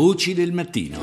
Voci del mattino.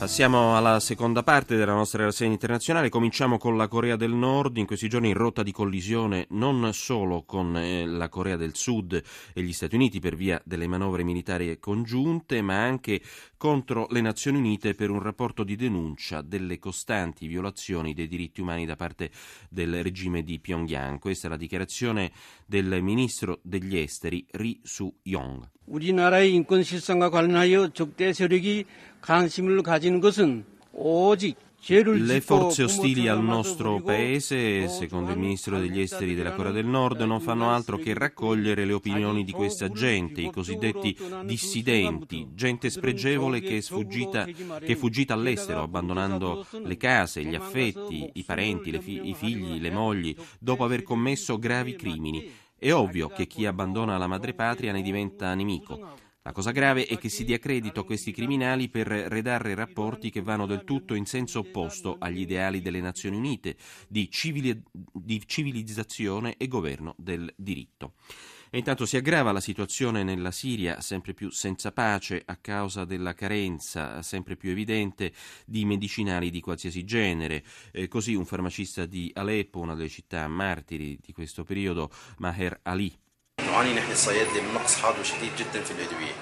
Passiamo alla seconda parte della nostra rassegna internazionale. Cominciamo con la Corea del Nord, in questi giorni in rotta di collisione non solo con la Corea del Sud e gli Stati Uniti per via delle manovre militari congiunte, ma anche contro le Nazioni Unite per un rapporto di denuncia delle costanti violazioni dei diritti umani da parte del regime di Pyongyang. Questa è la dichiarazione del ministro degli esteri Ri Su Yong. 우리나라의 인권 실상과 관련하여 적대 세력이 관심을 가진 것은 오직 Le forze ostili al nostro paese, secondo il ministro degli esteri della Corea del Nord, non fanno altro che raccogliere le opinioni di questa gente, i cosiddetti dissidenti, gente spregevole che è fuggita all'estero, abbandonando le case, gli affetti, i parenti, i figli, le mogli, dopo aver commesso gravi crimini. È ovvio che chi abbandona la madrepatria ne diventa nemico. La cosa grave è che si dia credito a questi criminali per redare rapporti che vanno del tutto in senso opposto agli ideali delle Nazioni Unite di civilizzazione e governo del diritto. E intanto si aggrava la situazione nella Siria, sempre più senza pace a causa della carenza sempre più evidente di medicinali di qualsiasi genere. Così un farmacista di Aleppo, una delle città martiri di questo periodo, Maher Ali. نعاني نحن الصيادلة من نقص حاد وشديد جدا في الأدوية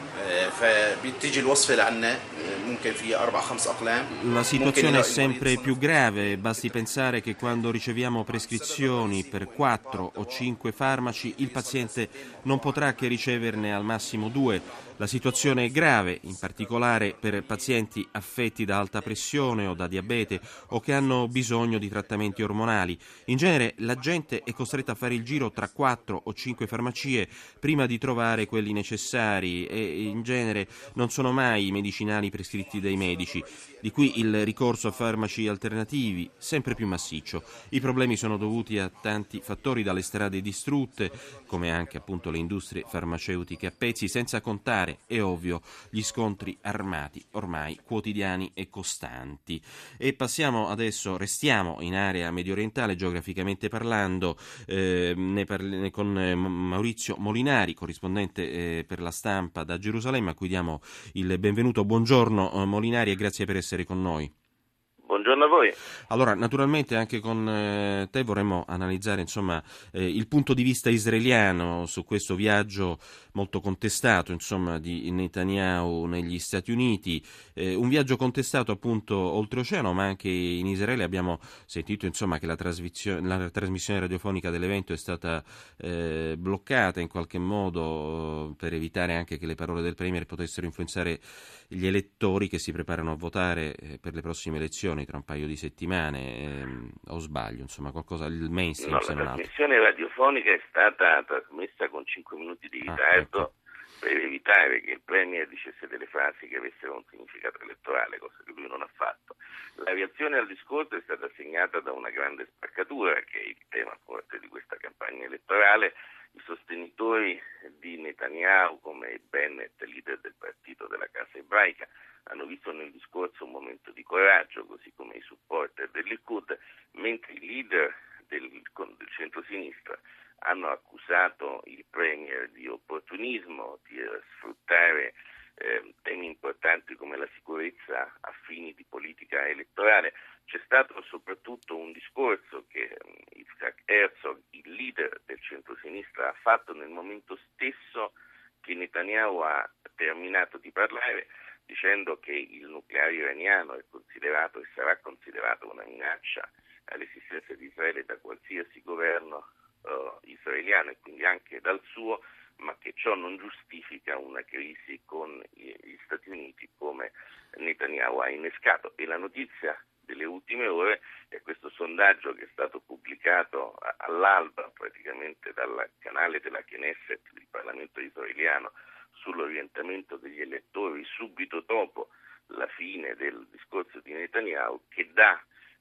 فبتيجي الوصفة لعنا ممكن فيها 4-5 أقلام. La situazione è sempre più grave, basti pensare che quando riceviamo prescrizioni per 4 o 5 farmaci il paziente non potrà che riceverne al massimo 2. La situazione è grave, in particolare per pazienti affetti da alta pressione o da diabete o che hanno bisogno di trattamenti ormonali. In genere la gente è costretta a fare il giro tra 4 o 5 farmacie prima di trovare quelli necessari e in genere non sono mai i medicinali prescritti dai medici, di cui il ricorso a farmaci alternativi sempre più massiccio. I problemi sono dovuti a tanti fattori, dalle strade distrutte, come anche appunto le industrie farmaceutiche a pezzi, senza contare è ovvio gli scontri armati ormai quotidiani e costanti. E passiamo adesso, restiamo in area mediorientale geograficamente parlando, con Maurizio Molinari, corrispondente per La Stampa da Gerusalemme, a cui diamo il benvenuto. Buongiorno Molinari e grazie per essere con noi. Buongiorno a voi. Allora, naturalmente anche con te vorremmo analizzare il punto di vista israeliano su questo viaggio molto contestato di Netanyahu negli Stati Uniti, un viaggio contestato appunto oltreoceano ma anche in Israele. Abbiamo sentito che la trasmissione radiofonica dell'evento è stata bloccata in qualche modo per evitare anche che le parole del Premier potessero influenzare gli elettori che si preparano a votare per le prossime elezioni tra un paio di settimane, o sbaglio, qualcosa, il mainstream. No, la trasmissione radiofonica è stata trasmessa con 5 minuti di ritardo, ecco, per evitare che il Premier dicesse delle frasi che avessero un significato elettorale, cosa che lui non ha fatto. La reazione al discorso è stata segnata da una grande spaccatura, che è il tema forte di questa campagna elettorale. I sostenitori di Netanyahu, come Bennett, leader del partito della Casa Ebraica, hanno visto nel discorso un momento di coraggio, così come i supporter del Likud, mentre i leader del centro-sinistra hanno accusato il Premier di opportunismo, di sfruttare temi importanti come la sicurezza a fini di politica elettorale. C'è stato soprattutto un discorso che Isaac Herzog, il leader del centro-sinistra, ha fatto nel momento stesso che Netanyahu ha terminato di parlare, dicendo che il nucleare iraniano è considerato e sarà considerato una minaccia all'esistenza di Israele da qualsiasi governo israeliano e quindi anche dal suo, ma che ciò non giustifica una crisi con gli Stati Uniti come Netanyahu ha innescato. E la notizia delle ultime ore è questo sondaggio che è stato pubblicato all'alba praticamente dal canale della Knesset, del Parlamento israeliano, sull'orientamento degli elettori subito dopo la fine del discorso di Netanyahu, che dà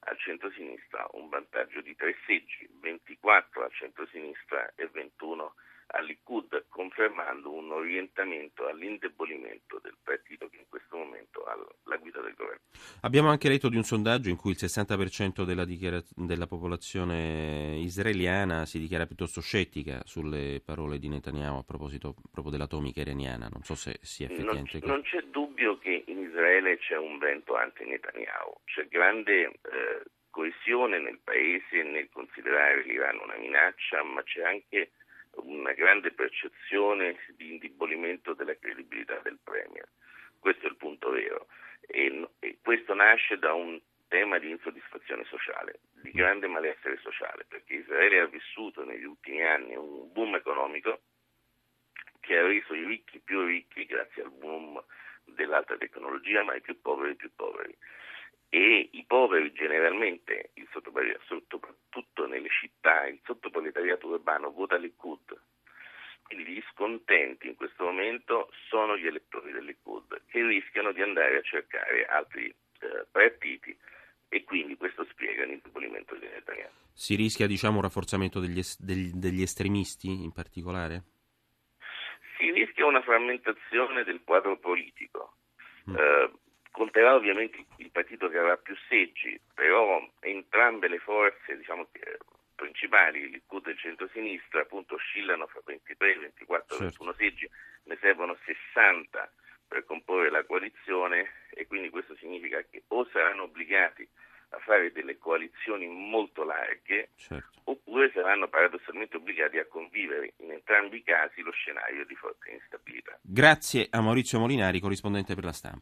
al centro-sinistra un vantaggio di 3 seggi, 24 al centro-sinistra e 21 al Likud, confermando un orientamento all'indebolimento del partito che in questo momento ha la guida guida del governo. Abbiamo anche letto di un sondaggio in cui il 60% della popolazione israeliana si dichiara piuttosto scettica sulle parole di Netanyahu a proposito proprio dell'atomica iraniana. Non so se sia effettivamente così. Non c'è dubbio che in Israele c'è un vento anti-Netanyahu, c'è grande coesione nel paese nel considerare l'Iran una minaccia, ma c'è anche una grande percezione di indebolimento della credibilità del premier. Questo è il punto vero, e questo nasce da un tema di insoddisfazione sociale, di grande malessere sociale, perché Israele ha vissuto negli ultimi anni un boom economico che ha reso i ricchi più ricchi grazie al boom dell'alta tecnologia, ma i più poveri più poveri. E i poveri generalmente, soprattutto nelle città, il sottoproletariato urbano vota Likud, quindi gli scontenti in questo momento sono gli elettori del Likud che rischiano di andare a cercare altri partiti, e quindi questo spiega l'indebolimento di Netanyahu. Si rischia, un rafforzamento degli estremisti in particolare? Si rischia una frammentazione del quadro politico. Conterà ovviamente il partito che avrà più seggi, però entrambe le forze principali, il Likud e il centro-sinistra, appunto oscillano fra 23, 24, certo. 21 seggi, ne servono 60 per comporre la coalizione, e quindi questo significa che o saranno obbligati a fare delle coalizioni molto larghe, certo. oppure saranno paradossalmente obbligati a convivere in entrambi i casi lo scenario di forte instabilità. Grazie a Maurizio Molinari, corrispondente per La Stampa.